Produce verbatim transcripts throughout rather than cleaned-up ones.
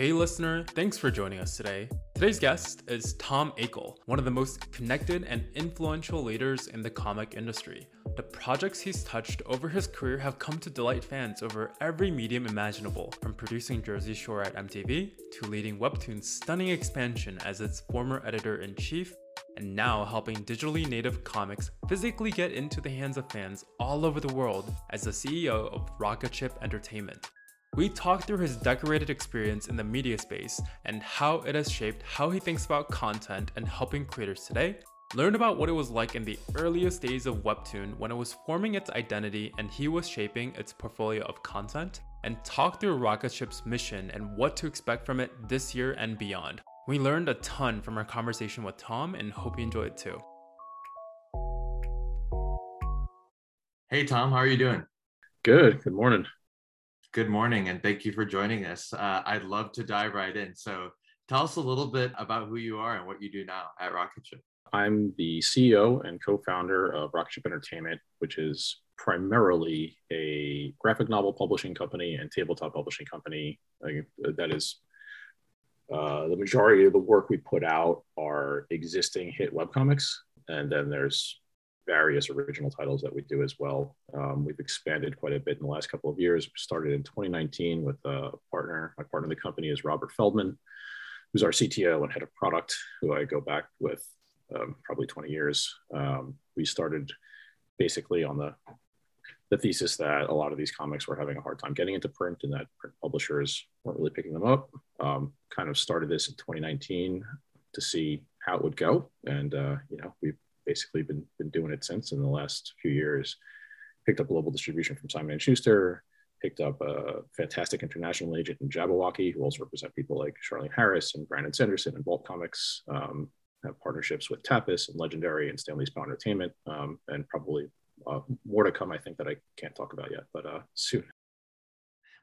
Hey listener, thanks for joining us today. Today's guest is Tom Akel, one of the most connected and influential leaders in the comic industry. The projects he's touched over his career have come to delight fans over every medium imaginable, from producing Jersey Shore at M T V, to leading Webtoon's stunning expansion as its former editor-in-chief, and now helping digitally native comics physically get into the hands of fans all over the world as the C E O of Rocketship Entertainment. We talk through his decorated experience in the media space and how it has shaped how he thinks about content and helping creators today, learn about what it was like in the earliest days of Webtoon when it was forming its identity and he was shaping its portfolio of content, and talk through Rocketship's mission and what to expect from it this year and beyond. We learned a ton from our conversation with Tom and hope you enjoyed it too. Hey Tom, how are you doing? Good, good morning. Good morning, and thank you for joining us. Uh, I'd love to dive right in. So tell us a little bit about who you are and what you do now at Rocketship. I'm the C E O and co-founder of Rocketship Entertainment, which is primarily a graphic novel publishing company and tabletop publishing company. That is, uh, the majority of the work we put out are existing hit webcomics, and then there's various original titles that we do as well. Um, we've expanded quite a bit in the last couple of years. We started in twenty nineteen with a partner. My partner in the company is Robert Feldman, who's our C T O and head of product, who I go back with um, probably twenty years. Um, we started basically on the, the thesis that a lot of these comics were having a hard time getting into print and that print publishers weren't really picking them up. Um, kind of started this in twenty nineteen to see how it would go. And, uh, you know, we've basically been been doing it since. In the last few years, picked up global distribution from Simon and Schuster, picked up a fantastic international agent in Jabberwocky, who also represent people like Charlaine Harris and Brandon Sanderson and Vault Comics, um, have partnerships with Tapas and Legendary and Stan Lee Spawn Entertainment, um, and probably uh, more to come, I think, that I can't talk about yet, but uh, soon.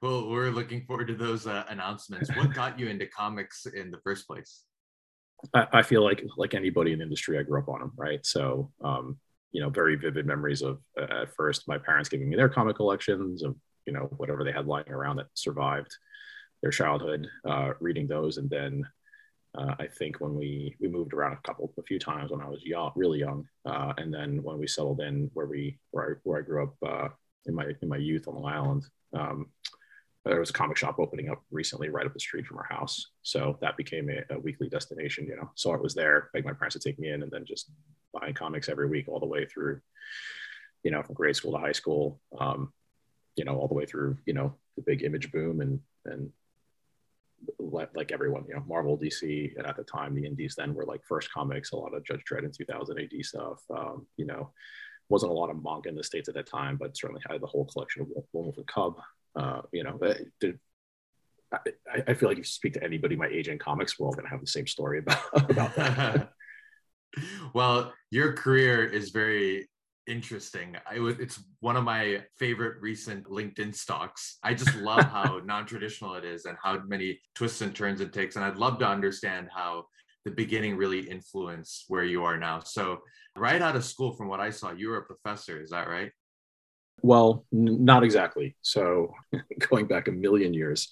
Well, we're looking forward to those uh, announcements. What got you into comics in the first place? I feel like, like anybody in the industry, I grew up on them, right? So, um, you know, very vivid memories of, uh, at first, my parents giving me their comic collections of, you know, whatever they had lying around that survived their childhood, uh, reading those. And then uh, I think when we, we moved around a couple, a few times when I was young, really young. Uh, and then when we settled in where we, where I, where I grew up uh, in my, in my youth on Long Island, um, there was a comic shop opening up recently right up the street from our house. So that became a, a weekly destination, you know, saw it was there, begged my parents to take me in, and then just buying comics every week all the way through, you know, from grade school to high school, um, you know, all the way through, you know, the big image boom and, and like everyone, you know, Marvel, D C, and at the time, the indies then were like First Comics, a lot of Judge Dredd in two thousand A D stuff, um, you know, wasn't a lot of manga in the States at that time, but certainly had the whole collection of Wolf, Wolf and Cub. Uh, you know, I, I feel like if you speak to anybody my age in comics, we're all going to have the same story about, about that. Well, your career is very interesting. I was, it's one of my favorite recent LinkedIn stalks. I just love how non-traditional it is and how many twists and turns it takes. And I'd love to understand how the beginning really influenced where you are now. So right out of school, from what I saw, you were a professor. Is that right? Well, n- not exactly. So going back a million years,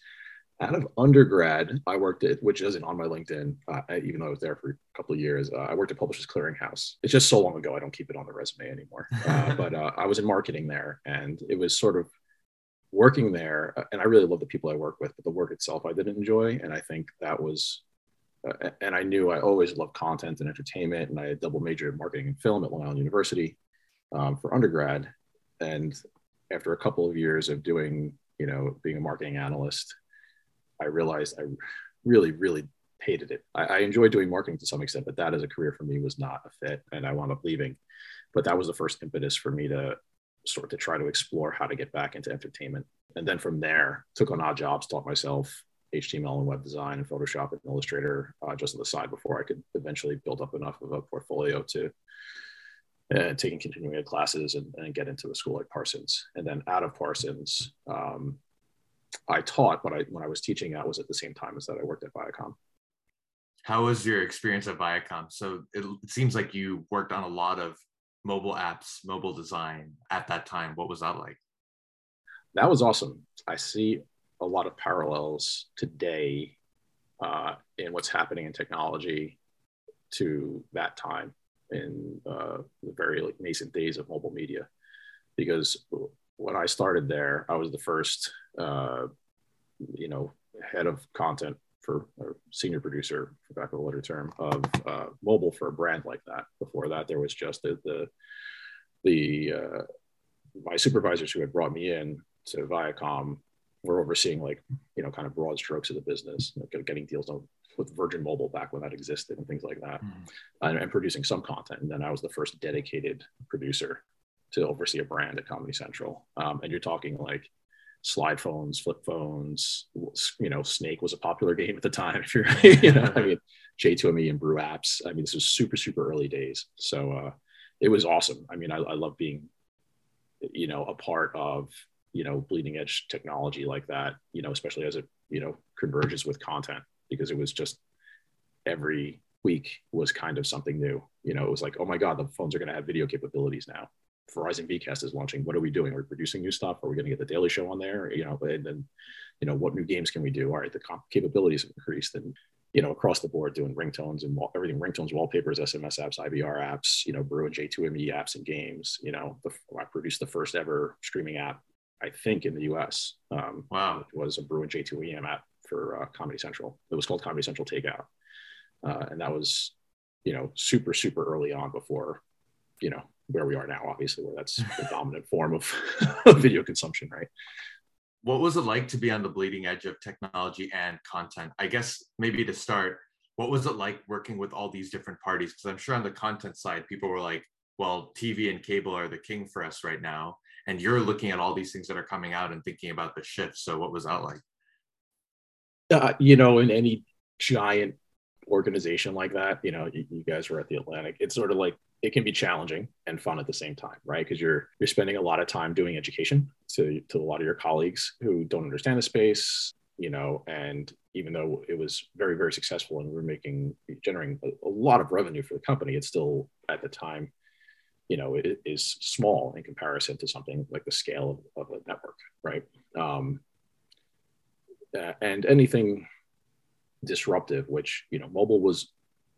out of undergrad, I worked at, which isn't on my LinkedIn, uh, I, even though I was there for a couple of years, uh, I worked at Publishers Clearinghouse. It's just so long ago, I don't keep it on the resume anymore. Uh, but uh, I was in marketing there, and it was sort of working there. And I really love the people I work with, but the work itself I didn't enjoy. And I think that was, uh, and I knew I always loved content and entertainment. And I had double major in marketing and film at Long Island University um, for undergrad. And after a couple of years of doing, you know, being a marketing analyst, I realized I really, really hated it. I, I enjoyed doing marketing to some extent, but that as a career for me was not a fit, and I wound up leaving. But that was the first impetus for me to sort of try to explore how to get back into entertainment. And then from there, took on odd jobs, taught myself H T M L and web design and Photoshop and Illustrator uh, just on the side before I could eventually build up enough of a portfolio to Uh, taking continuing classes and, and get into a school like Parsons. And then out of Parsons, um, I taught, but I, when I was teaching, that was at the same time as that I worked at Viacom. How was your experience at Viacom? So it, it seems like you worked on a lot of mobile apps, mobile design at that time. What was that like? That was awesome. I see a lot of parallels today uh, in what's happening in technology to that time in uh, the very like, nascent days of mobile media. Because when I started there, I was the first, uh, you know, head of content for or senior producer, for lack of a better term, of uh, mobile for a brand like that. Before that, there was just the, the, the uh, my supervisors who had brought me in to Viacom were overseeing like, you know, kind of broad strokes of the business, you know, getting deals done with Virgin Mobile back when that existed and things like that, mm. and, and producing some content. And then I was the first dedicated producer to oversee a brand at Comedy Central. Um, and you're talking like slide phones, flip phones, you know, Snake was a popular game at the time. If you're, you know, I mean, J two M E and Brew apps. I mean, this was super, super early days. So uh, it was awesome. I mean, I, I love being, you know, a part of, you know, bleeding edge technology like that, you know, especially as it, you know, converges with content, because it was just every week was kind of something new. You know, it was like, oh my God, the phones are going to have video capabilities now. Verizon Vcast is launching. What are we doing? Are we producing new stuff? Are we going to get the Daily Show on there? You know, and then, you know, what new games can we do? All right, the comp- capabilities have increased, and you know, across the board, doing ringtones and wall- everything, ringtones, wallpapers, S M S apps, I V R apps, you know, Brew and J two M E apps and games. You know, the, I produced the first ever streaming app, I think, in the U S. Um, wow, which was a Brew and J two M E app for uh, Comedy Central. It was called Comedy Central Takeout, uh, and that was, you know, super, super early on before, you know, where we are now, obviously, where that's the dominant form of video consumption, right? What was it like to be on the bleeding edge of technology and content? I guess maybe to start, what was it like working with all these different parties? Because I'm sure on the content side, people were like, well, T V and cable are the king for us right now. And you're looking at all these things that are coming out and thinking about the shift. So what was that like? Uh, you know, in any giant organization like that, you know, you, you guys were at the Atlantic. It's sort of like, it can be challenging and fun at the same time, right? Because you're you're spending a lot of time doing education to, to a lot of your colleagues who don't understand the space, you know, and even though it was very, very successful and we were making, generating a, a lot of revenue for the company, it's still at the time, you know, it is small in comparison to something like the scale of, of a network, right? Um, and anything disruptive, which, you know, mobile was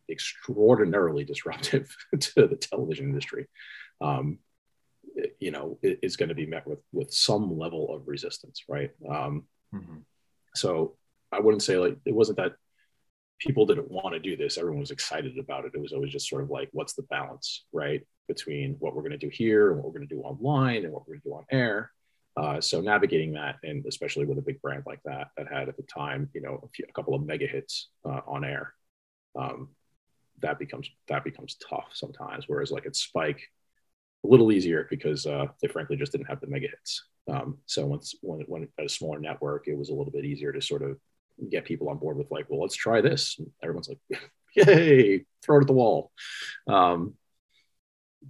extraordinarily disruptive to the television industry, um, you know, it, it's going to be met with with some level of resistance, right? Um, mm-hmm. So I wouldn't say like it wasn't that people didn't want to do this. Everyone was excited about it. It was always just sort of like, what's the balance, right, between what we're going to do here and what we're going to do online and what we're going to do on air. Uh, so navigating that, and especially with a big brand like that that had at the time, you know, a, few, a couple of mega hits uh, on air. Um, that becomes that becomes tough sometimes. Whereas like at Spike, a little easier because uh, they frankly just didn't have the mega hits. Um, so once when, when at a smaller network, it was a little bit easier to sort of get people on board with like, well, let's try this. And everyone's like, yay, throw it at the wall. Um,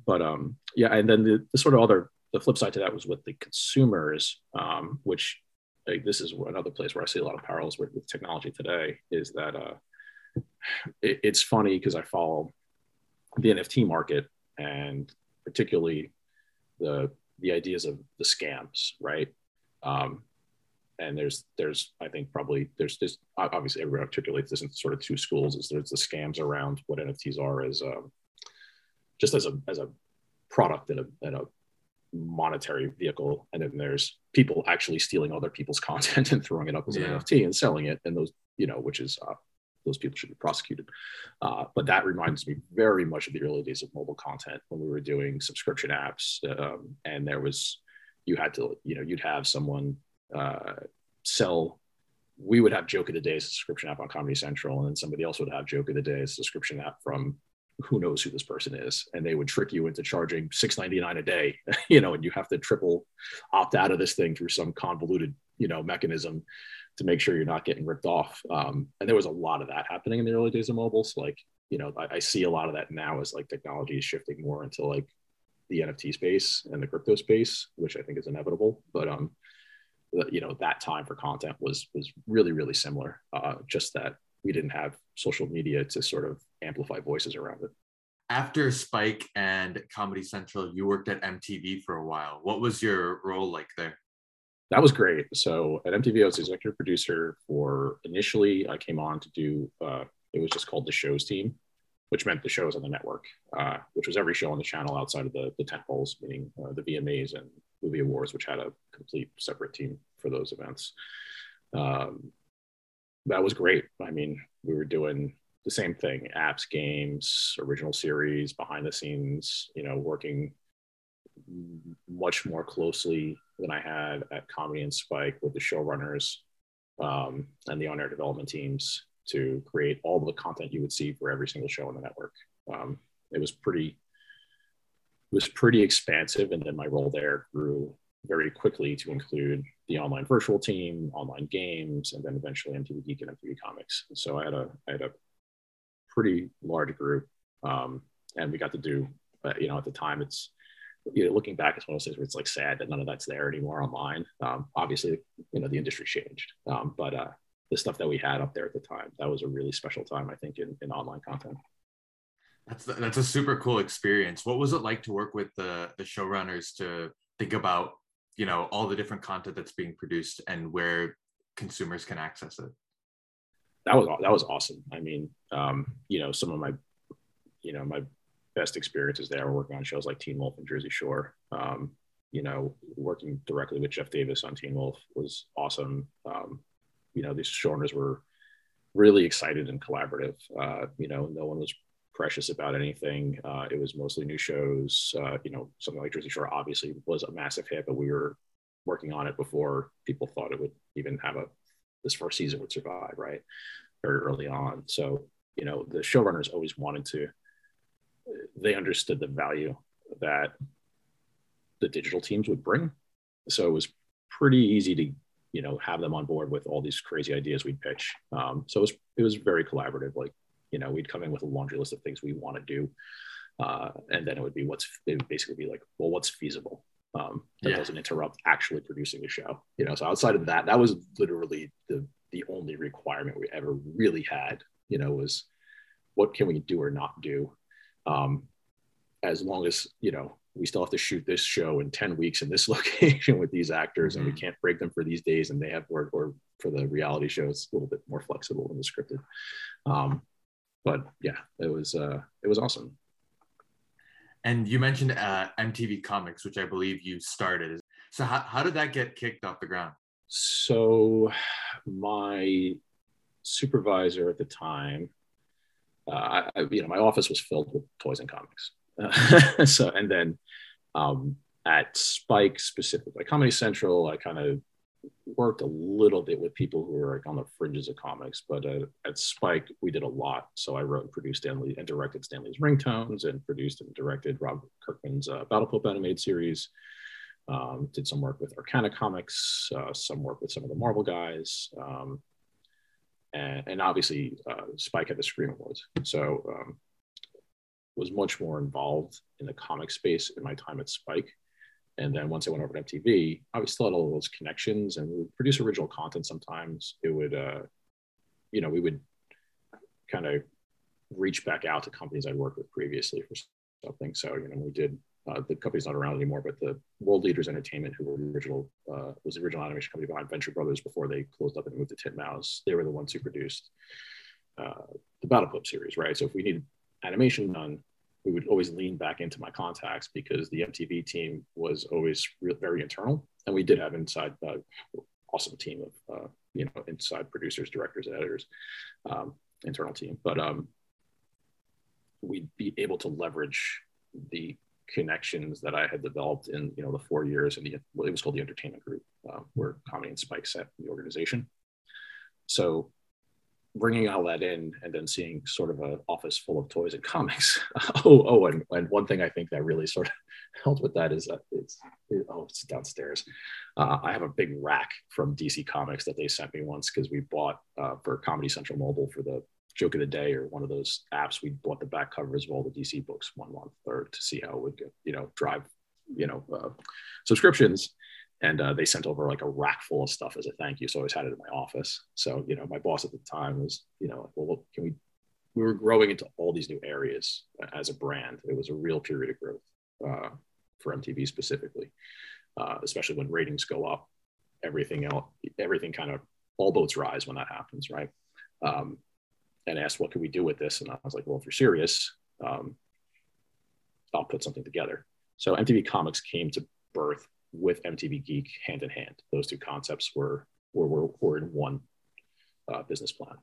but um, yeah, and then the, the sort of other, the flip side to that was with the consumers, um, which like, this is another place where I see a lot of parallels with, with technology today is that uh, it's funny because I follow the N F T market and particularly the the ideas of the scams, right? Um, and there's there's I think probably there's this obviously everyone articulates this in sort of two schools. Is there's the scams around what N F Ts are as um, just as a as a product and a and a monetary vehicle, and then there's people actually stealing other people's content and throwing it up as yeah. an N F T and selling it, and those you know which is. Uh, Those people should be prosecuted. Uh, but that reminds me very much of the early days of mobile content when we were doing subscription apps. Um, and there was, you had to, you know, you'd have someone uh, sell, we would have Joke of the Day as a subscription app on Comedy Central. And then somebody else would have Joke of the Day as a subscription app from who knows who this person is. And they would trick you into charging six ninety-nine a day, you know, and you have to triple opt out of this thing through some convoluted, you know, mechanism to make sure you're not getting ripped off. Um, and there was a lot of that happening in the early days of mobile. So like, you know, I, I see a lot of that now as like technology is shifting more into like the N F T space and the crypto space, which I think is inevitable. But, um, you know, that time for content was, was really, really similar. Uh, just that we didn't have social media to sort of amplify voices around it. After Spike and Comedy Central, you worked at M T V for a while. What was your role like there? that was great. So at M T V, I was executive producer for, initially I came on to do, uh, it was just called the shows team, which meant the shows on the network, uh, which was every show on the channel outside of the, the tentpoles, meaning uh, the V M As and Movie Awards, which had a complete separate team for those events. Um, that was great. I mean, we were doing the same thing, apps, games, original series, behind the scenes, you know, working much more closely than I had at Comedy and Spike with the showrunners um, and the on-air development teams to create all the content you would see for every single show on the network. Um, it was pretty, it was pretty expansive. And then my role there grew very quickly to include the online virtual team, online games, and then eventually M T V Geek and M T V Comics. And so I had a, I had a pretty large group um, and we got to do, uh, you know, at the time it's, you know, looking back, it's one of those things where it's like sad that none of that's there anymore online. Um, obviously, you know, the industry changed, um, but uh, the stuff that we had up there at the time, that was a really special time, I think, in, in online content. That's the, that's a super cool experience. What was it like to work with the, the showrunners to think about, you know, all the different content that's being produced and where consumers can access it? That was, that was awesome. I mean, um, you know, some of my, you know, my best experiences there were working on shows like Teen Wolf and Jersey Shore. Um, you know, working directly with Jeff Davis on Teen Wolf was awesome. Um, you know, these showrunners were really excited and collaborative. Uh, you know, no one was precious about anything. Uh, it was mostly new shows. Uh, you know, something like Jersey Shore obviously was a massive hit, but we were working on it before people thought it would even have a, this first season would survive, right? Very early on. So, you know, the showrunners always wanted to, they understood the value that the digital teams would bring. So it was pretty easy to, you know, have them on board with all these crazy ideas we'd pitch. Um, so it was, it was very collaborative. Like, you know, we'd come in with a laundry list of things we want to do. Uh, and then it would be what's, it would basically be like, well, what's feasible? Um, that yeah. doesn't interrupt actually producing the show, you know? So outside of that, that was literally the, the only requirement we ever really had, you know, was what can we do or not do? Um, as long as, you know, we still have to shoot this show in ten weeks in this location with these actors mm-hmm. and we can't break them for these days. And they have, or, or for the reality show, it's a little bit more flexible than the scripted. Um, but yeah, it was, uh, it was awesome. And you mentioned uh, M T V Comics, which I believe you started. So how, how did that get kicked off the ground? So my supervisor at the time, Uh, I, you know, my office was filled with toys and comics. Uh, so, and then um, at Spike specifically, Comedy Central, I kind of worked a little bit with people who were like on the fringes of comics, but uh, at Spike, we did a lot. So I wrote and produced Stan Lee and directed Stan Lee's Ringtones and produced and directed Rob Kirkman's uh, Battle Pope animated series. Um, did some work with Arcana Comics, uh, some work with some of the Marvel guys. Um, And, and obviously uh, Spike had the Screen Awards. So um, was much more involved in the comic space in my time at Spike. And then once I went over to M T V, I still had all those connections and we would produce original content sometimes. It would, uh, you know, we would kind of reach back out to companies I'd worked with previously for something. So, you know, we did, uh, the company's not around anymore, but the World Leaders Entertainment, who were the original, uh, was the original animation company behind Venture Brothers before they closed up and moved to Titmouse. They were the ones who produced uh, the Battle Pope series, right? So if we needed animation done, we would always lean back into my contacts because the M T V team was always re- very internal. And we did have inside, uh, awesome team of, uh, you know, inside producers, directors, and editors, um, internal team. But um, we'd be able to leverage the connections that I had developed in, you know, the four years in the, well, it was called the entertainment group, uh, where Comedy and Spike set the organization. So bringing all that in and then seeing sort of an office full of toys and comics. oh, oh, and, and one thing I think that really sort of helped with that is, uh, it's, it, oh, it's downstairs. Uh, I have a big rack from D C Comics that they sent me once because we bought uh, for Comedy Central Mobile for the Joke of the Day or one of those apps, we bought the back covers of all the D C books one month or to see how it would, you know, drive, you know, uh, subscriptions. And uh, they sent over like a rack full of stuff as a thank you. So I always had it in my office. So, you know, my boss at the time was, you know, well, can we, we were growing into all these new areas as a brand. It was a real period of growth uh, for M T V specifically, uh, especially when ratings go up. everything else, everything kind of, all boats rise when that happens, right? Um, and asked, what can we do with this? And I was like, well, if you're serious, um, I'll put something together. So M T V Comics came to birth with M T V Geek hand in hand. Those two concepts were were, were, were in one uh, business plan.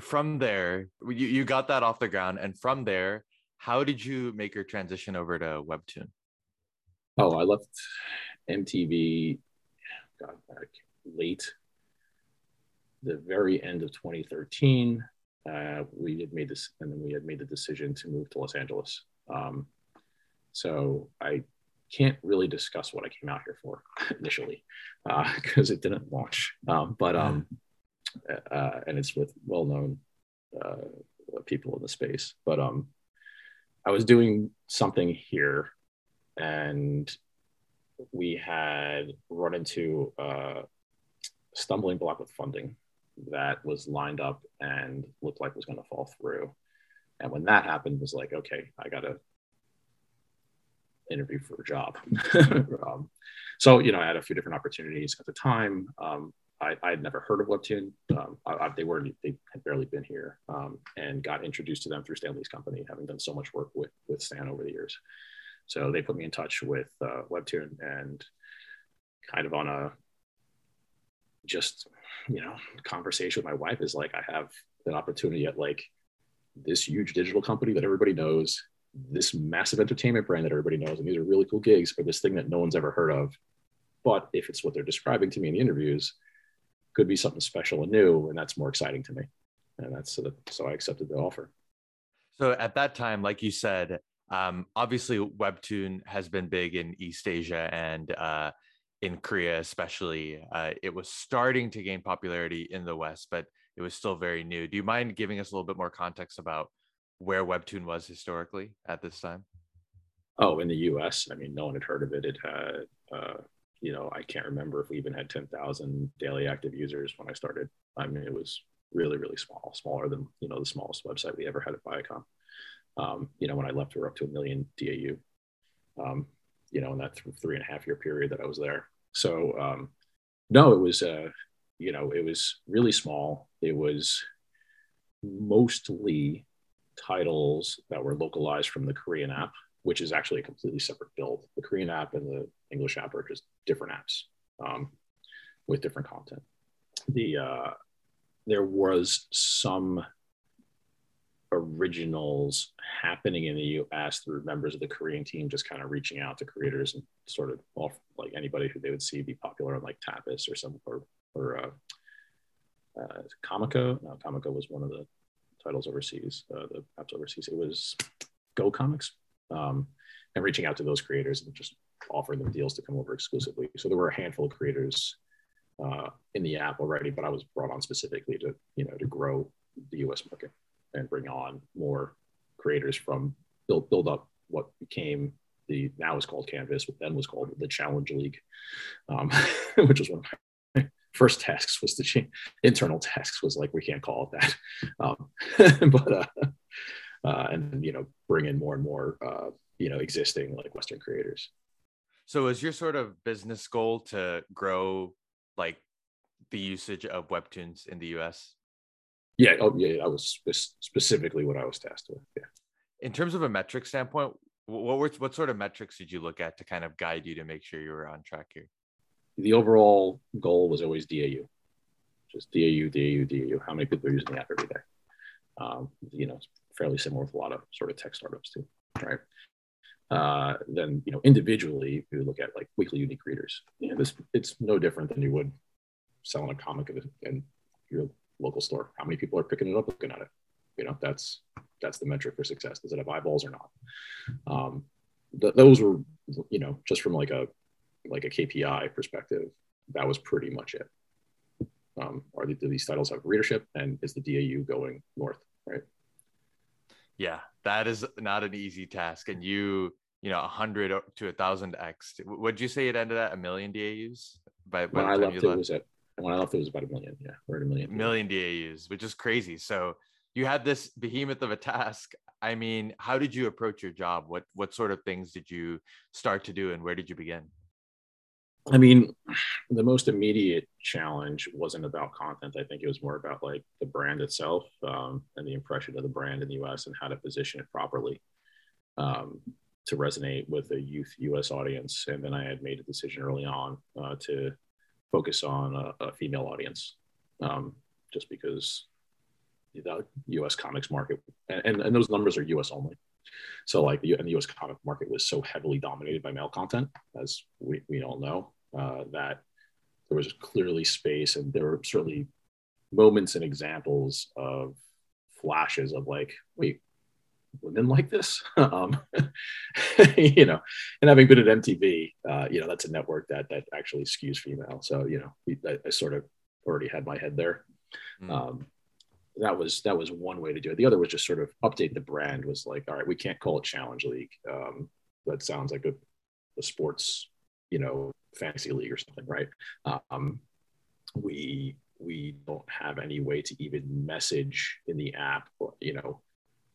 From there, you, you got that off the ground. And from there, how did you make your transition over to Webtoon? Oh, I left M T V God, back late, the very end of twenty thirteen. Uh, we had made this, and then we had made the decision to move to Los Angeles. Um, so I can't really discuss what I came out here for initially, because uh, it didn't launch. Um, but um, uh, and it's with well-known uh, people in the space. But um, I was doing something here, and we had run into a stumbling block with funding that was lined up and looked like was going to fall through. And when that happened, it was like, okay, I got to interview for a job. um, so, you know, I had a few different opportunities at the time. Um, I had never heard of Webtoon. Um, I, I, they were they had barely been here, um, and got introduced to them through Stan Lee's company, having done so much work with, with Stan over the years. So they put me in touch with uh, Webtoon, and kind of on a, just, you know, conversation with my wife is like, I have an opportunity at like this huge digital company that everybody knows, this massive entertainment brand that everybody knows, and these are really cool gigs for this thing that no one's ever heard of. But if it's what they're describing to me in the interviews, could be something special and new, and that's more exciting to me. And that's so, that, so I accepted the offer. So at that time, like you said, um, obviously Webtoon has been big in East Asia and uh, in Korea especially. Uh, it was starting to gain popularity in the West, but it was still very new. Do you mind giving us a little bit more context about where Webtoon was historically at this time? Oh, in the U S, I mean, no one had heard of it. It had, uh, you know, I can't remember if we even had ten thousand daily active users when I started. I mean, it was really, really small, smaller than, you know, the smallest website we ever had at Viacom. Um, you know, when I left, we were up to a million D A U, um, you know, in that th- three and a half year period that I was there. So, um, no, it was, uh, you know, it was really small. It was mostly titles that were localized from the Korean app, which is actually a completely separate build. The Korean app and the English app are just different apps um, with different content. The uh, there was some originals happening in the U S through members of the Korean team, just kind of reaching out to creators and sort of off, like anybody who they would see be popular on like Tapas or some or or uh, uh, Comico. No, Comico was one of the titles overseas, uh, the apps overseas. It was Go Comics. Um, and reaching out to those creators and just offering them deals to come over exclusively. So there were a handful of creators uh, in the app already, but I was brought on specifically to, you know, to grow the U S market and bring on more creators from build build up what became the now is called Canvas, what then was called the Challenge League, um, which was one of my first tasks was to change internal tasks was like we can't call it that, um, but. Uh, Uh, and, you know, bring in more and more, uh, you know, existing like Western creators. So is your sort of business goal to grow like the usage of Webtoons in the U S? Yeah. Oh, yeah. That was sp- specifically what I was tasked with. Yeah. In terms of a metric standpoint, what were, what sort of metrics did you look at to kind of guide you to make sure you were on track here? The overall goal was always D A U, just D A U, D A U, D A U. How many people are using the app every day? Um, you know, fairly similar with a lot of sort of tech startups too, right? Uh, then, you know, individually, we look at like weekly unique readers. You know, this, it's no different than you would selling a comic in, in your local store. How many people are picking it up, looking at it? You know, that's that's the metric for success. Does it have eyeballs or not? Um, th- those were, you know, just from like a like a K P I perspective, that was pretty much it. Um, are the, do these titles have readership, and is the D A U going north, right? Yeah, that is not an easy task. And you, you know, one hundred to one thousand X. Would you say it ended at a million D A Us? By, by when I left, it left? was at, when I left, it was about a million. Yeah, we're at a million. Million D A Us, which is crazy. So you had this behemoth of a task. I mean, how did you approach your job? What what sort of things did you start to do, and where did you begin? I mean, the most immediate challenge wasn't about content. I think it was more about like the brand itself um, and the impression of the brand in the U S and how to position it properly um, to resonate with a youth U S audience. And then I had made a decision early on uh, to focus on a, a female audience um, just because the U S comics market, and, and those numbers are U S only. So like the, and the U S comic market was so heavily dominated by male content, as we, we all know, uh, that there was clearly space, and there were certainly moments and examples of flashes of like, wait, women like this? um, you know, and having been at M T V, uh, you know, that's a network that that actually skews female. So, you know, we, I, I sort of already had my head there. Mm. Um, that was that was one way to do it. The other was just sort of update the brand. Was like, all right, we can't call it Challenge League. Um, that sounds like a, a sports, you know, fantasy league or something, right? Um, we we don't have any way to even message in the app, or, you know,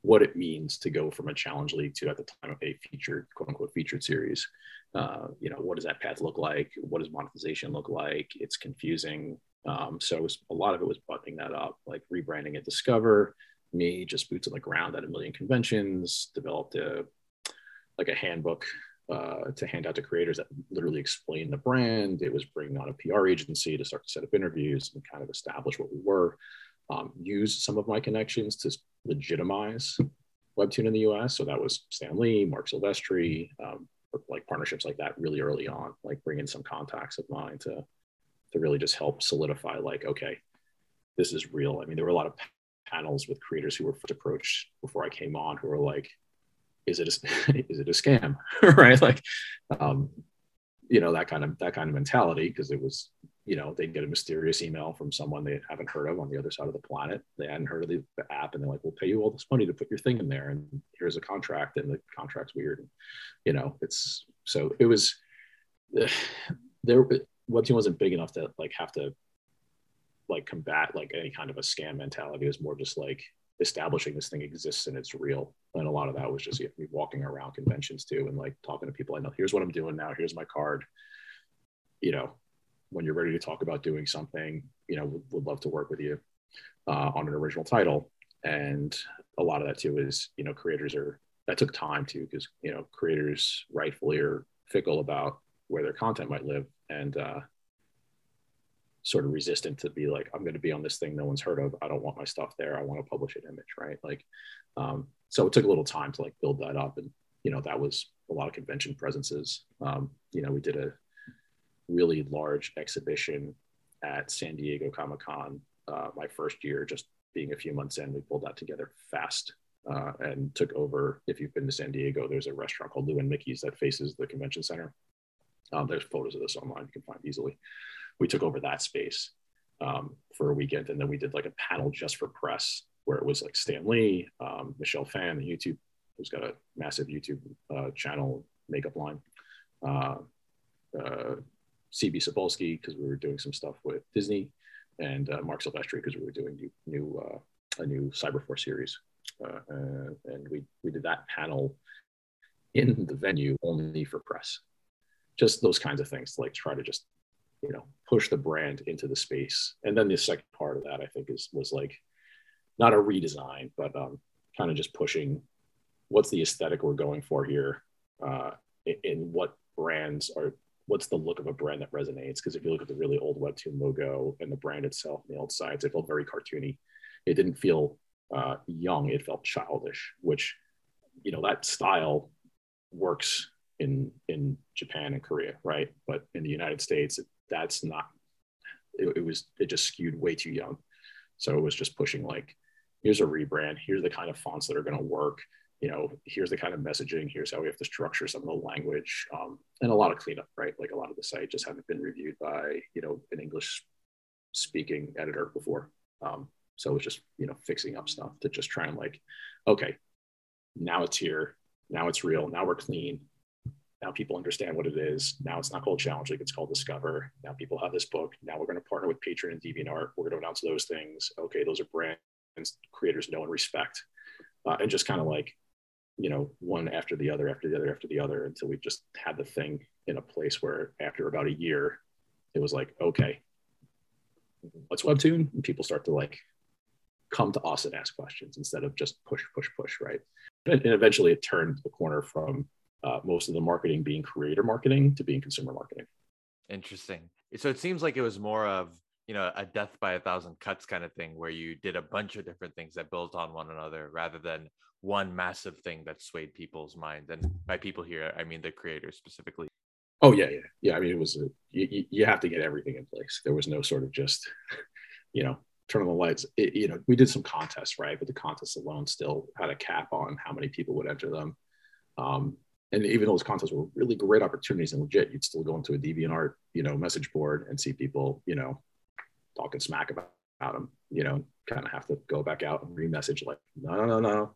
what it means to go from a Challenge League to, at the time, a featured, quote unquote, featured series. Uh, you know, what does that path look like? What does monetization look like? It's confusing. Um, so it was, a lot of it was buttoning that up, like rebranding at Discover, me just boots on the ground at a million conventions, developed a, like a handbook uh, to hand out to creators that literally explained the brand. It was bringing on a P R agency to start to set up interviews and kind of establish what we were, um, use some of my connections to legitimize Webtoon in the U S. So that was Stan Lee, Mark Silvestri, um, like partnerships like that really early on, like bringing some contacts of mine to to really just help solidify, like, okay, this is real. I mean, there were a lot of panels with creators who were first approached before I came on who were like, is it a, is it a scam, right? Like, um, you know, that kind of, that kind of mentality, because it was, you know, they get a mysterious email from someone they haven't heard of on the other side of the planet. They hadn't heard of the, the app, and they're like, we'll pay you all this money to put your thing in there, and here's a contract, and the contract's weird. And, you know, it's, so it was, there Webtoon wasn't big enough to like have to like combat like any kind of a scam mentality. It was more just like establishing this thing exists and it's real. And a lot of that was just, you know, me walking around conventions too and like talking to people. I know, here's what I'm doing now. Here's my card. You know, when you're ready to talk about doing something, you know, would, would love to work with you uh, on an original title. And a lot of that too is, you know, creators are, that took time too, because, you know, creators rightfully are fickle about where their content might live, and uh, sort of resistant to be like, I'm going to be on this thing no one's heard of. I don't want my stuff there. I want to publish an image, right? Like, um, so it took a little time to like build that up, and you know, that was a lot of convention presences. Um, you know, we did a really large exhibition at San Diego Comic-Con uh, my first year, just being a few months in. We pulled that together fast. Uh, and took over. If you've been to San Diego, there's a restaurant called Lou and Mickey's that faces the convention center. Um, there's photos of this online you can find easily. We took over that space um, for a weekend, and then we did like a panel just for press where it was like Stan Lee, um, Michelle Phan, the YouTube, who's got a massive YouTube uh, channel, makeup line, uh, uh, C B Sapolsky, because we were doing some stuff with Disney, and uh, Mark Silvestri, because we were doing new, new uh, a new Cyberforce series, uh, uh, and we we did that panel in the venue only for press. Just those kinds of things to like try to just, you know, push the brand into the space. And then the second part of that, I think, is was like not a redesign, but um, kind of just pushing what's the aesthetic we're going for here, uh, in, in what brands are, what's the look of a brand that resonates? Because if you look at the really old Webtoon logo and the brand itself, and the old sides, it felt very cartoony. It didn't feel uh, young. It felt childish, which, you know, that style works in in Japan and Korea, right? But in the United States, that's not, it, it was, it just skewed way too young. So it was just pushing like, here's a rebrand, here's the kind of fonts that are gonna work, you know, here's the kind of messaging, here's how we have to structure some of the language, um, and a lot of cleanup, right? Like a lot of the site just haven't been reviewed by, you know, an English speaking editor before. Um, so it was just, you know, fixing up stuff to just try and like, okay, now it's here, now it's real, now we're clean. Now people understand what it is. Now it's not called Challenge League, it's called Discover. Now people have this book. Now we're going to partner with Patreon and DeviantArt. We're going to announce those things. Okay, those are brands creators know and respect. Uh, and just kind of like you know, one after the other, after the other, after the other, until we just had the thing in a place where after about a year, it was like, okay, what's Webtoon? And people start to like come to us and ask questions instead of just push, push, push, right? And, and eventually it turned the corner from uh, most of the marketing being creator marketing to being consumer marketing. Interesting. So it seems like it was more of, you know, a death by a thousand cuts kind of thing where you did a bunch of different things that built on one another rather than one massive thing that swayed people's minds. And by people here, I mean the creators specifically. Oh, yeah, yeah. Yeah, I mean, it was, a, you, you have to get everything in place. There was no sort of just, you know, turn on the lights. It, you know, we did some contests, right? But the contests alone still had a cap on how many people would enter them. Um, and even those contests were really great opportunities and legit, you'd still go into a DeviantArt, you know, message board and see people, you know, talking smack about, about them, you know, kind of have to go back out and re-message like, no, no, no, no.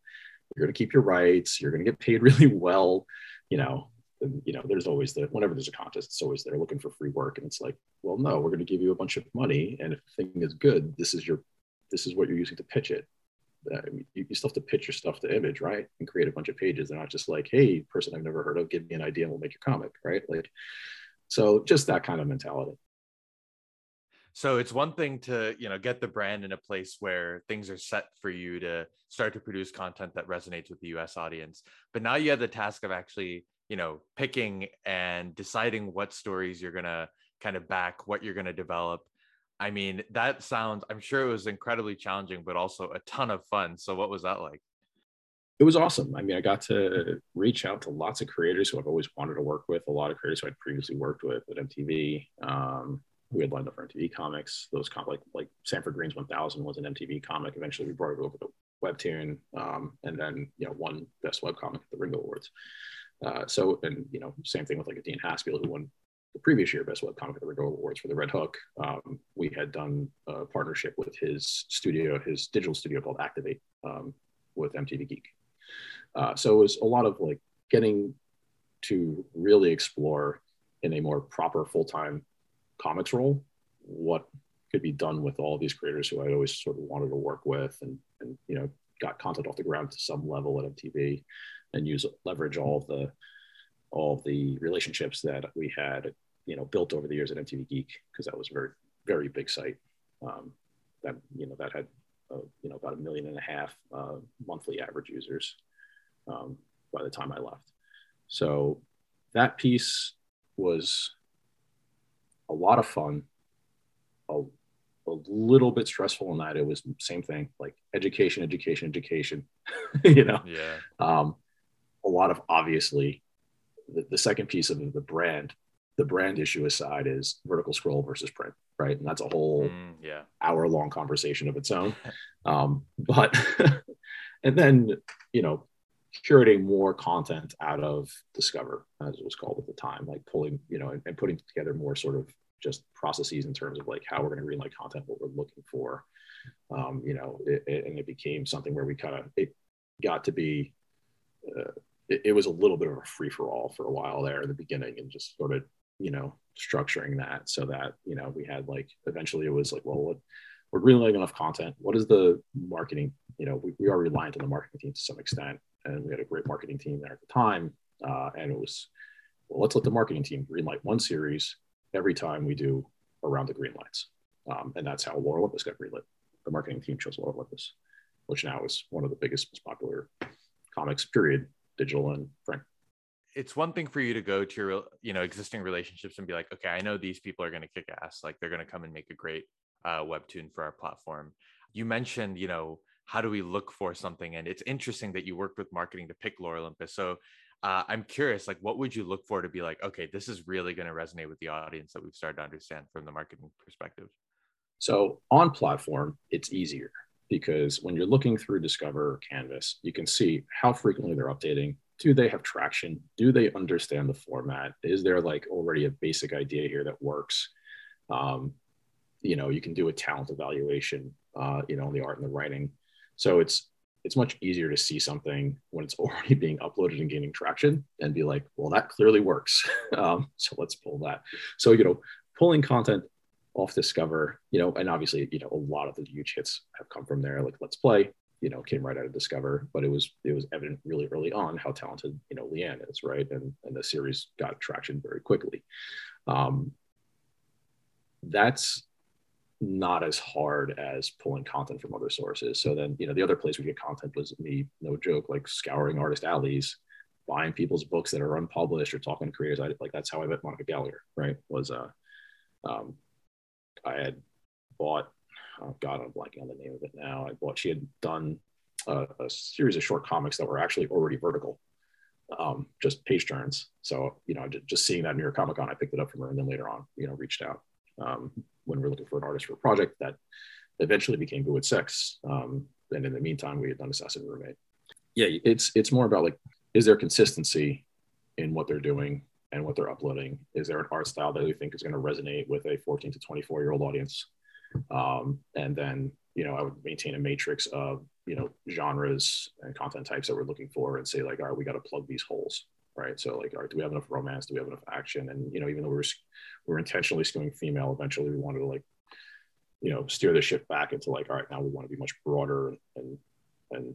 You're going to keep your rights. You're going to get paid really well, you know. And, you know, there's always the, whenever there's a contest, it's always they're looking for free work. And it's like, well, no, we're going to give you a bunch of money. And if the thing is good, this is your, this is what you're using to pitch it. Uh, you, you still have to pitch your stuff to Image, right? And create a bunch of pages. They're not just like, hey, person I've never heard of, give me an idea and we'll make your comic, right? Like, so just that kind of mentality. So it's one thing to, you know, get the brand in a place where things are set for you to start to produce content that resonates with the U S audience. But now you have the task of actually, you know, picking and deciding what stories you're going to kind of back, what you're going to develop. I mean, that sounds, I'm sure it was incredibly challenging, but also a ton of fun. So what was that like? It was awesome. I mean, I got to reach out to lots of creators who I've always wanted to work with, a lot of creators who I'd previously worked with at M T V. Um, We had lined up for M T V Comics. Those com- like like Sanford Green's one thousand was an M T V comic. Eventually, we brought it over to Webtoon, um, and then you know won Best Web Comic at the Ringo Awards. Uh, so and you know same thing with like a Dean Haspiel who won the previous year Best Web Comic at the Ringo Awards for the Red Hook. Um, we had done a partnership with his studio, his digital studio called Activate, um, with M T V Geek. Uh, so it was a lot of like getting to really explore in a more proper full time comics role, what could be done with all these creators who I always sort of wanted to work with and, and, you know, got content off the ground to some level at M T V and use, leverage all of the, all of the relationships that we had, you know, built over the years at M T V Geek, because that was a very, very big site um, that, you know, that had, uh, you know, about a million and a half uh, monthly average users um, by the time I left. So that piece was a lot of fun, a, a little bit stressful in that it was the same thing, like education, education, education, you know? Yeah. Um, a lot of, obviously, the, the second piece of the brand, the brand issue aside, is vertical scroll versus print, right? And that's a whole mm, yeah. hour-long conversation of its own. um, but, and then, you know, curating more content out of Discover, as it was called at the time, like pulling, you know, and, and putting together more sort of just processes in terms of like how we're going to greenlight content, what we're looking for, um, you know, it, it, and it became something where we kind of, it got to be, uh, it, it was a little bit of a free-for-all for a while there in the beginning and just sort of, you know, structuring that so that, you know, we had like, eventually it was like, well, what, we're greenlighting enough content. What is the marketing, you know, we, we are reliant on the marketing team to some extent. And we had a great marketing team there at the time. Uh, and it was, well, let's let the marketing team greenlight one series every time we do a round of green lights. Um, and that's how Lore Olympus got greenlit. The marketing team chose Lore Olympus, which now is one of the biggest, most popular comics, period, digital and print. It's one thing for you to go to your, you know, existing relationships and be like, okay, I know these people are going to kick ass. Like they're going to come and make a great uh, webtoon for our platform. You mentioned, you know, how do we look for something? And it's interesting that you worked with marketing to pick Lore Olympus. So uh, I'm curious, like, what would you look for to be like, okay, this is really going to resonate with the audience that we've started to understand from the marketing perspective? So on platform, it's easier because when you're looking through Discover or Canvas, you can see how frequently they're updating. Do they have traction? Do they understand the format? Is there like already a basic idea here that works? Um, you know, you can do a talent evaluation, uh, you know, on the art and the writing. So it's it's much easier to see something when it's already being uploaded and gaining traction and be like, well, that clearly works. um, so let's pull that. So, you know, pulling content off Discover, you know, and obviously, you know, a lot of the huge hits have come from there, like Let's Play, you know, came right out of Discover, but it was it was evident really early on how talented, you know, Leanne is, right? And and the series got traction very quickly. Um, that's not as hard as pulling content from other sources. So then, you know, the other place we get content was me, no joke, like scouring artist alleys, buying people's books that are unpublished or talking to creators. I, like that's how I met Monica Gallagher, right? Was uh, um, I had bought, oh God, I'm blanking on the name of it now. I bought, she had done a, a series of short comics that were actually already vertical, um, just page turns. So, you know, just, just seeing that New York Comic Con, I picked it up from her and then later on, you know, reached out um, when we were looking for an artist for a project that eventually became Boo at Six. Um, and in the meantime, we had done Assassin Roommate. Yeah, it's it's more about like, is there consistency in what they're doing and what they're uploading? Is there an art style that we think is going to resonate with a fourteen to twenty-four year old audience? Um, and then, you know, I would maintain a matrix of, you know, genres and content types that we're looking for and say like, all right, we got to plug these holes, right? So like, all right, do we have enough romance? Do we have enough action? And, you know, even though we were, we were intentionally skewing female, eventually we wanted to like, you know, steer the ship back into like, all right, now we want to be much broader and, and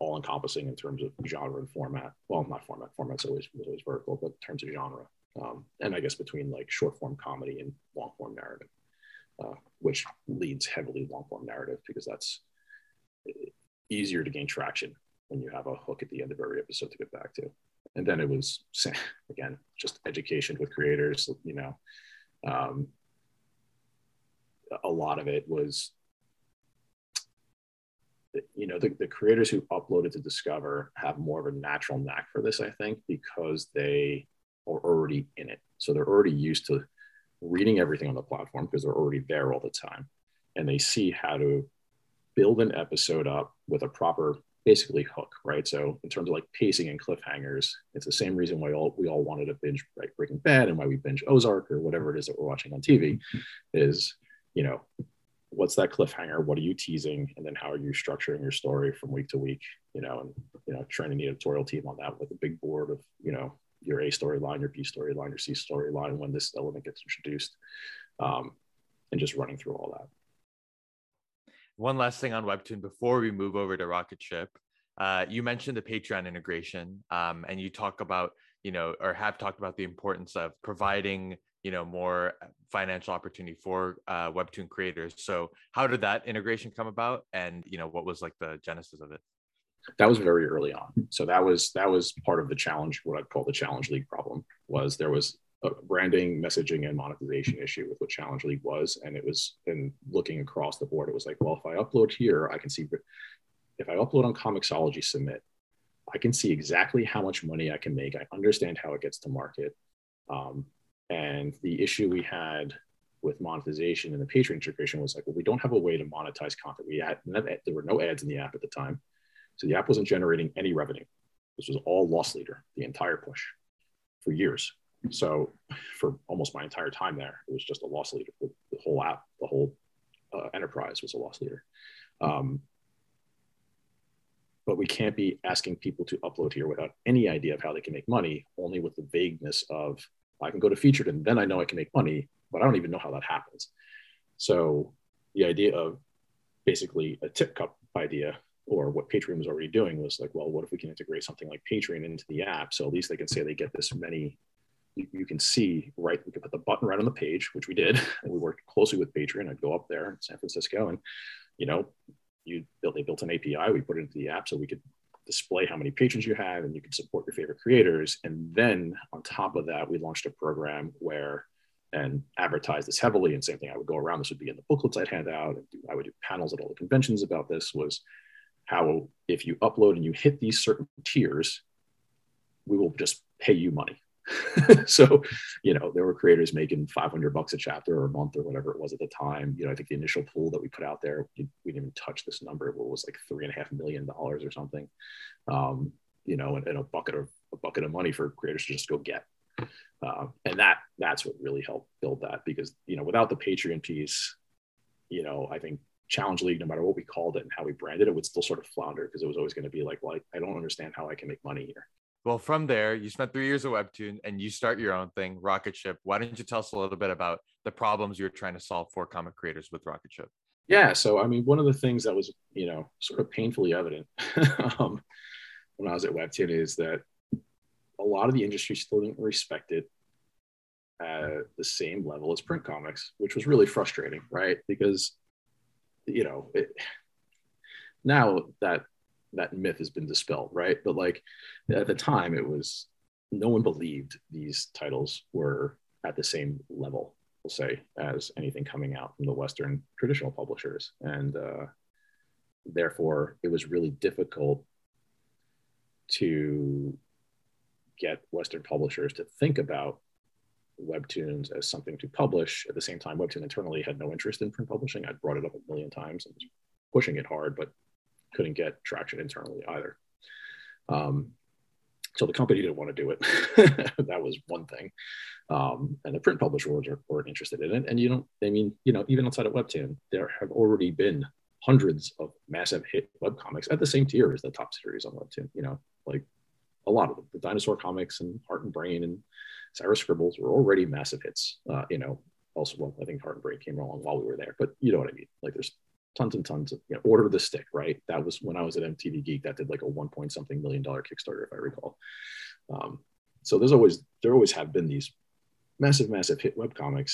all encompassing in terms of genre and format. Well, not format, format's always, always vertical, but in terms of genre. Um, and I guess between like short form comedy and long form narrative. Uh, which leads heavily long-form narrative because that's easier to gain traction when you have a hook at the end of every episode to get back to. And then it was, again, just education with creators, you know. Um, a lot of it was, you know, the, the creators who uploaded to Discover have more of a natural knack for this, I think, because they are already in it. So they're already used to reading everything on the platform because they're already there all the time. And they see how to build an episode up with a proper, basically hook, right? So in terms of like pacing and cliffhangers, it's the same reason why all, we all wanted to binge right, Breaking Bad and why we binge Ozark or whatever it is that we're watching on T V is, you know, what's that cliffhanger? What are you teasing? And then how are you structuring your story from week to week? You know, and, you know, trying to need a tutorial team on that with a big board of, you know, your A storyline, your B storyline, your C storyline, when this element gets introduced, um, and just running through all that. One last thing on Webtoon before we move over to Rocket Ship. Uh, you mentioned the Patreon integration, um, and you talk about, you know, or have talked about the importance of providing, you know, more financial opportunity for uh, Webtoon creators. So how did that integration come about? And, you know, what was like the genesis of it? That was very early on. So that was that was part of the challenge, what I'd call the Challenge League problem, was there was a branding, messaging, and monetization issue with what Challenge League was. And it was, and looking across the board, it was like, well, if I upload here, I can see, if I upload on Comixology Submit, I can see exactly how much money I can make. I understand how it gets to market. Um, and the issue we had with monetization and the Patreon integration was like, well, we don't have a way to monetize content. We had, there were no ads in the app at the time. So the app wasn't generating any revenue. This was all loss leader, the entire push for years. So for almost my entire time there, it was just a loss leader. The, the whole app, the whole uh, enterprise was a loss leader. Um, but we can't be asking people to upload here without any idea of how they can make money, only with the vagueness of, I can go to featured and then I know I can make money, but I don't even know how that happens. So the idea of basically a tip cup idea, or what Patreon was already doing, was like, well, what if we can integrate something like Patreon into the app? So at least they can say they get this many, you, you can see, right? We could put the button right on the page, which we did. And we worked closely with Patreon. I'd go up there in San Francisco and, you know, you built, they built an A P I, we put it into the app so we could display how many patrons you have and you could support your favorite creators. And then on top of that, we launched a program where, and advertised this heavily, and same thing, I would go around, this would be in the booklets I'd hand out, and do, I would do panels at all the conventions about this, was, how if you upload and you hit these certain tiers, we will just pay you money. So, you know, there were creators making five hundred bucks a chapter or a month or whatever it was at the time. You know, I think the initial pool that we put out there, we didn't even touch this number. It was like three and a half million dollars or something, um, you know, and, and a bucket of a bucket of money for creators to just go get. Uh, and that that's what really helped build that, because, you know, without the Patreon piece, you know, I think Challenge League, no matter what we called it and how we branded it, would still sort of flounder, because it was always going to be like, well, I don't understand how I can make money here. Well, from there, you spent three years at Webtoon and you start your own thing, Rocketship. Why don't you tell us a little bit about the problems you're trying to solve for comic creators with Rocketship? Yeah. So, I mean, one of the things that was, you know, sort of painfully evident um, when I was at Webtoon is that a lot of the industry still didn't respect it at the same level as print comics, which was really frustrating, right? Because, you know, it, now that that myth has been dispelled, right? But like at the time, it was, no one believed these titles were at the same level, we'll say, as anything coming out from the Western traditional publishers. And uh, therefore, it was really difficult to get Western publishers to think about Webtoons as something to publish. At the same time, Webtoon internally had no interest in print publishing. I'd brought it up a million times and was pushing it hard, but couldn't get traction internally either. Um, so the company didn't want to do it. That was one thing. Um, and the print publishers are, weren't interested in it. And you don't, I mean, you know, even outside of Webtoon, there have already been hundreds of massive hit webcomics at the same tier as the top series on Webtoon, you know, like a lot of them. The dinosaur comics and Heart and Brain and Cyrus Scribbles were already massive hits. Uh, you know, also, well, I think Heart and Brain came along while we were there, but you know what I mean? Like there's tons and tons of, you know, Order of the Stick, right? That was when I was at M T V Geek, that did like a one point something million dollar Kickstarter, if I recall. Um, so there's always, there always have been these massive, massive hit webcomics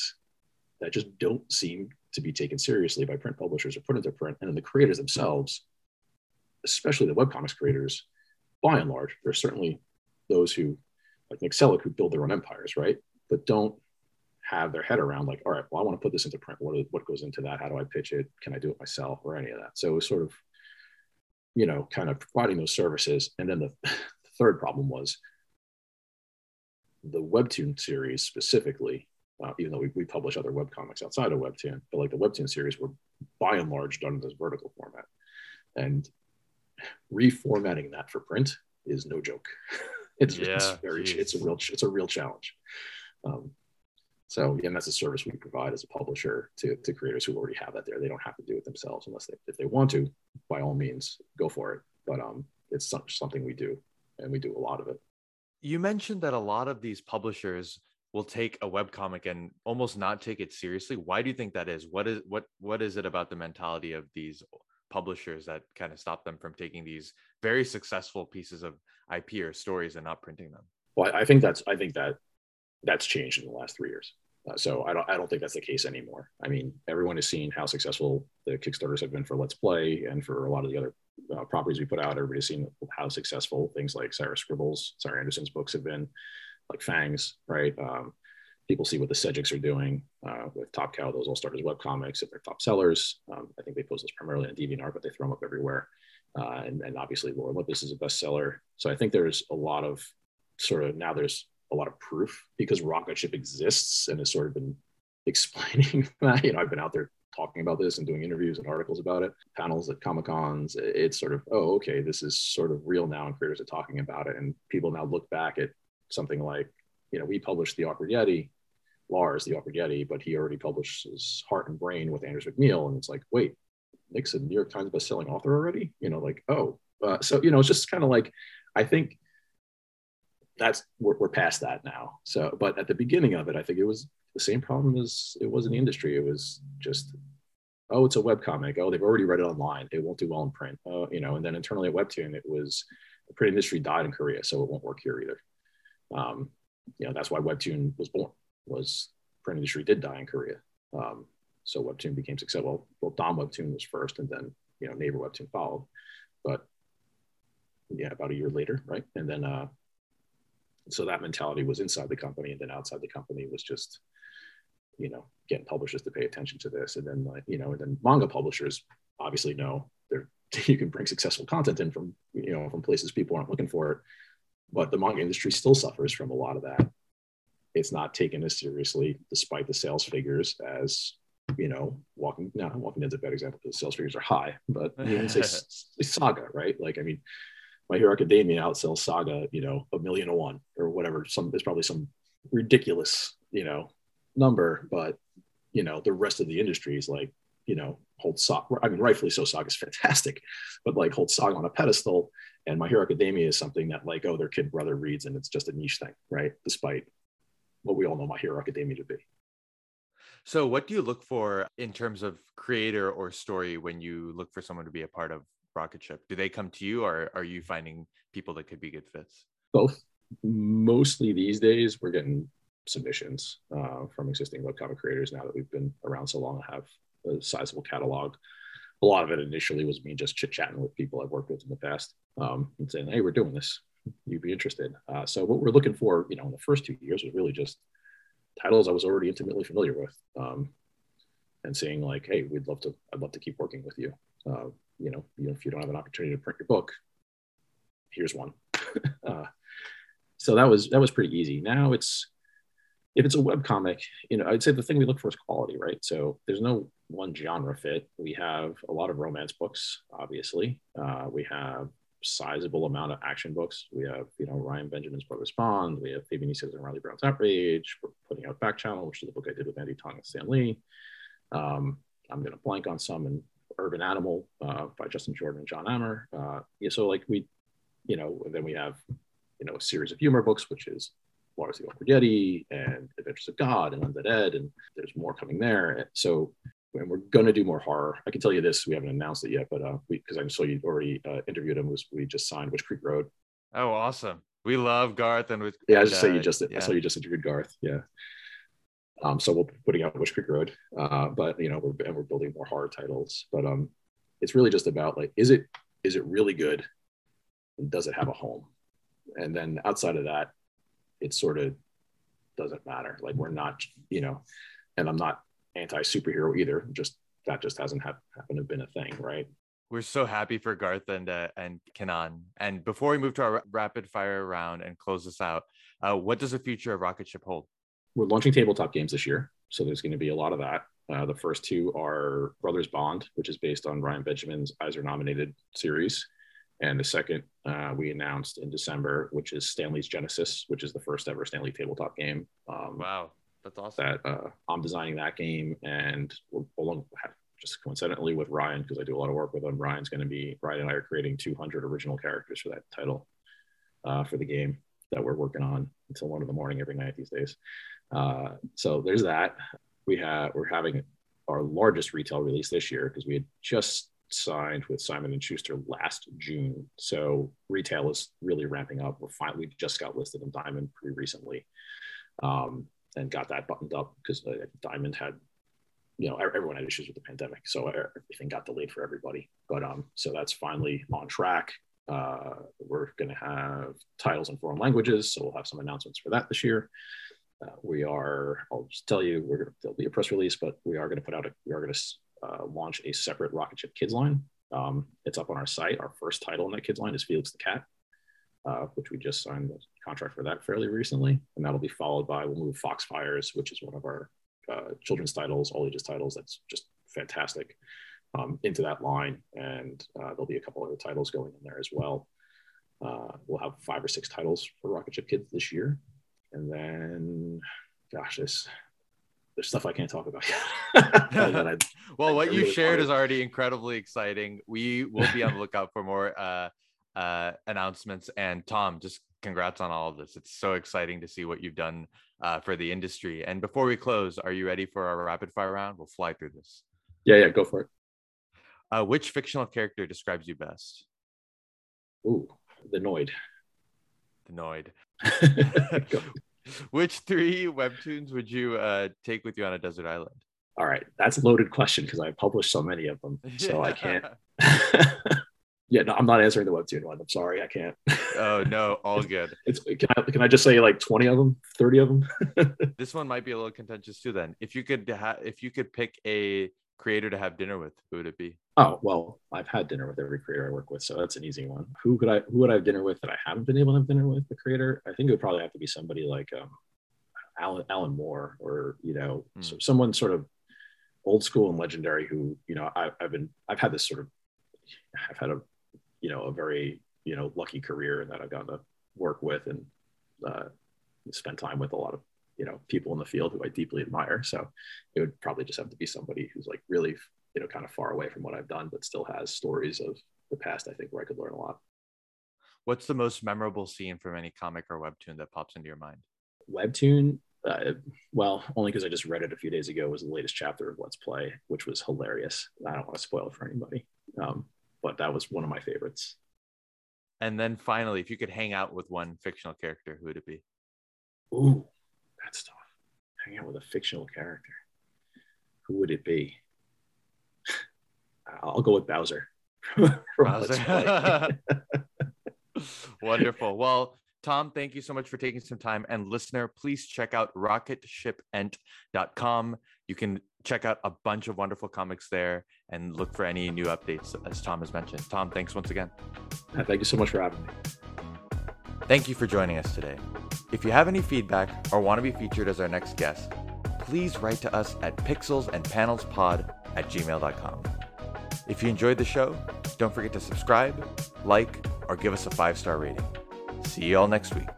that just don't seem to be taken seriously by print publishers or put into print. And then the creators themselves, especially the webcomics creators, by and large, there's certainly those who, like Nick Selleck, who build their own empires, right? But don't have their head around like, all right, well, I want to put this into print. What, what goes into that? How do I pitch it? Can I do it myself or any of that? So it was sort of, you know, kind of providing those services. And then the, the third problem was the Webtoon series specifically, uh, even though we, we publish other webcomics outside of Webtoon, but like the Webtoon series were by and large done in this vertical format. And reformatting that for print is no joke. It's, yeah, it's very, geez. it's a real, it's a real challenge. Um, so again, that's a service we provide as a publisher to, to creators who already have that there. They don't have to do it themselves unless they, if they want to, by all means, go for it. But um, it's some, something we do, and we do a lot of it. You mentioned that a lot of these publishers will take a webcomic and almost not take it seriously. Why do you think that is? What is, what, what is it about the mentality of these publishers that kind of stop them from taking these very successful pieces of I P or stories and not printing them? Well, I think that's, I think that that's changed in the last three years. Uh, so I don't, I don't think that's the case anymore. I mean, everyone has seen how successful the Kickstarters have been for Let's Play and for a lot of the other uh, properties we put out. Everybody's seen how successful things like Cyrus Scribbles, Sarah Anderson's books have been, like Fangs, right? Um, people see what the Sedgicks are doing uh, with Top Cow. Those all start as webcomics if they're top sellers. Um, I think they post those primarily on DeviantArt, but they throw them up everywhere. Uh, and, and obviously Lore Olympus is a bestseller. So I think there's a lot of sort of, now there's a lot of proof because Rocketship exists and has sort of been explaining that. You know, I've been out there talking about this and doing interviews and articles about it, panels at Comic-Cons. It's sort of, oh, okay, this is sort of real now and creators are talking about it. And people now look back at something like, you know, we published The Awkward Yeti, Lars, The Awkward Yeti, but he already publishes Heart and Brain with Anders McNeil. And it's like, wait, Nick's a New York Times bestselling author already? You know, like, oh, uh, so, you know, it's just kind of like, I think that's, we're, we're past that now. So, but at the beginning of it, I think it was the same problem as it was in the industry. It was just, oh, it's a webcomic. Oh, they've already read it online. It won't do well in print. Uh, you know, and then internally at Webtoon, it was, the print industry died in Korea, so it won't work here either. Um, you know, that's why Webtoon was born, was print industry did die in Korea. Um, so Webtoon became successful. Well, Dom Webtoon was first, and then, you know, Neighbor Webtoon followed. But yeah, about a year later, right? And then, uh, so that mentality was inside the company, and then outside the company was just, you know, getting publishers to pay attention to this. And then, like, you know, and then manga publishers obviously know they're, you can bring successful content in from, you know, from places people aren't looking for it. But the manga industry still suffers from a lot of that. It's not taken as seriously, despite the sales figures as, you know, Walking, no, Walking Dead's a bad example because the sales figures are high, but you can say Saga, right? Like, I mean, My Hero Academia outsells Saga, you know, a million to one or whatever. Some, there's probably some ridiculous, you know, number, but, you know, the rest of the industry is like, you know, hold Saga, I mean, rightfully so, Saga's fantastic, but like hold Saga on a pedestal. And My Hero Academia is something that like, oh, their kid brother reads and it's just a niche thing, right? Despite what we all know My Hero Academia to be. So what do you look for in terms of creator or story when you look for someone to be a part of Rocketship? Do they come to you, or are you finding people that could be good fits? Both. Mostly these days we're getting submissions uh, from existing webcomic creators now that we've been around so long and have a sizable catalog. A lot of it initially was me just chit-chatting with people I've worked with in the past um, and saying, hey, we're doing this. You'd be interested. Uh, so what we're looking for, you know, in the first two years was really just titles I was already intimately familiar with, um, and saying like, hey, we'd love to, I'd love to keep working with you. Uh, you know, you know, if you don't have an opportunity to print your book, here's one. uh, so that was, that was pretty easy. Now it's, if it's a webcomic, you know, I'd say the thing we look for is quality, right? So there's no one genre fit. We have a lot of romance books, obviously. Uh, we have sizable amount of action books. We have, you know, Ryan Benjamin's Brother Spawn. We have Fabian Nises and Riley Brown's Outrage. We're putting out Back Channel, which is the book I did with Andy Tong and Stan Lee. Um, I'm going to blank on some, and Urban Animal uh, by Justin Jordan and John Ammer. Uh, yeah, so like we, you know, then we have, you know, a series of humor books, which is Lars the Old and Adventures of God and Undead Ed, and there's more coming there. So, and we're going to do more horror. I can tell you this, we haven't announced it yet, but uh, we, because I saw you already uh, interviewed him, was we just signed Witch Creek Road. Oh, awesome. We love Garth. And with, yeah, I just uh, say you just, yeah. I saw you just interviewed Garth. Yeah. Um, so we'll be putting out Witch Creek Road, uh, but you know, we're, and we're building more horror titles, but um, it's really just about like, is it, is it really good? And does it have a home? And then outside of that, it sort of doesn't matter. Like we're not, you know, and I'm not anti-superhero either. Just that just hasn't ha- happened to been a thing, right? We're so happy for Garth and uh, and Kanan. And before we move to our rapid fire round and close this out, uh, what does the future of Rocketship hold? We're launching tabletop games this year, so there's going to be a lot of that. Uh, the first two are Brothers Bond, which is based on Ryan Benjamin's Eisner-nominated series. And the second uh, we announced in December, which is Stan Lee's Genesis, which is the first ever Stan Lee tabletop game. Um, wow, that's awesome. That, uh, I'm designing that game, and we're, along, just coincidentally with Ryan, because I do a lot of work with him, Ryan's going to be, Ryan and I are creating two hundred original characters for that title, uh, for the game that we're working on until one in the morning every night these days. Uh, so there's that. We have, we're having our largest retail release this year because we had just signed with Simon and Schuster last June, so retail is really ramping up. We're finally, we just got listed in Diamond pretty recently, um, and got that buttoned up because uh, Diamond had, you know, everyone had issues with the pandemic, so everything got delayed for everybody. But um, so that's finally on track. Uh, we're going to have titles in foreign languages, so we'll have some announcements for that this year. Uh, we are, I'll just tell you, we're, there'll be a press release, but we are going to put out a, we are going to. Uh, launch a separate Rocketship Kids line. Um, it's up on our site. Our first title in that kids line is Felix the Cat, uh, which we just signed the contract for that fairly recently. And that'll be followed by, we'll move Foxfires, which is one of our uh, children's titles, all ages titles. That's just fantastic, um, into that line. And uh, there'll be a couple other titles going in there as well. Uh, we'll have five or six titles for Rocketship Kids this year. And then, gosh, this... there's stuff I can't talk about yet. Well, what you shared is already incredibly exciting. We will be on the lookout for more uh, uh, announcements. And Tom, just congrats on all of this. It's so exciting to see what you've done uh, for the industry. And before we close, are you ready for our rapid fire round? We'll fly through this. Yeah, yeah, go for it. Uh, which fictional character describes you best? Ooh, the Noid. The Noid. Which three webtoons would you uh, take with you on a desert island? All right. That's a loaded question because I published so many of them. So I can't. Yeah, no, I'm not answering the webtoon one. I'm sorry. I can't. Oh, no. All good. It's, it's, can I, can I just say like twenty of them, thirty of them? This one might be a little contentious too then. If you could ha- if you could pick a creator to have dinner with, who would it be? Oh, well, I've had dinner with every creator I work with, so that's an easy one. Who could I, who would I have dinner with that I haven't been able to have dinner with, the creator? I think it would probably have to be somebody like um, Alan, Alan Moore, or, you know, mm. so, someone sort of old school and legendary who, you know, I, I've been, I've had this sort of, I've had a, you know, a very, you know, lucky career in that I've gotten to work with and uh, spend time with a lot of, you know, people in the field who I deeply admire. So it would probably just have to be somebody who's like really, you know, kind of far away from what I've done, but still has stories of the past, I think, where I could learn a lot. What's the most memorable scene from any comic or webtoon that pops into your mind? Webtoon, uh, well, only because I just read it a few days ago, was the latest chapter of Let's Play, which was hilarious. I don't want to spoil it for anybody, um, but that was one of my favorites. And then finally, if you could hang out with one fictional character, who would it be? Ooh, that's tough. Hang out with a fictional character. Who would it be? I'll go with Bowser. Bowser. Wonderful. Well, Tom, thank you so much for taking some time. And listener, please check out rocketship ent dot com. You can check out a bunch of wonderful comics there and look for any new updates, as Tom has mentioned. Tom, thanks once again. Thank you so much for having me. Thank you for joining us today. If you have any feedback or want to be featured as our next guest, please write to us at pixels and panels pod at gmail dot com. If you enjoyed the show, don't forget to subscribe, like, or give us a five star rating. See you all next week.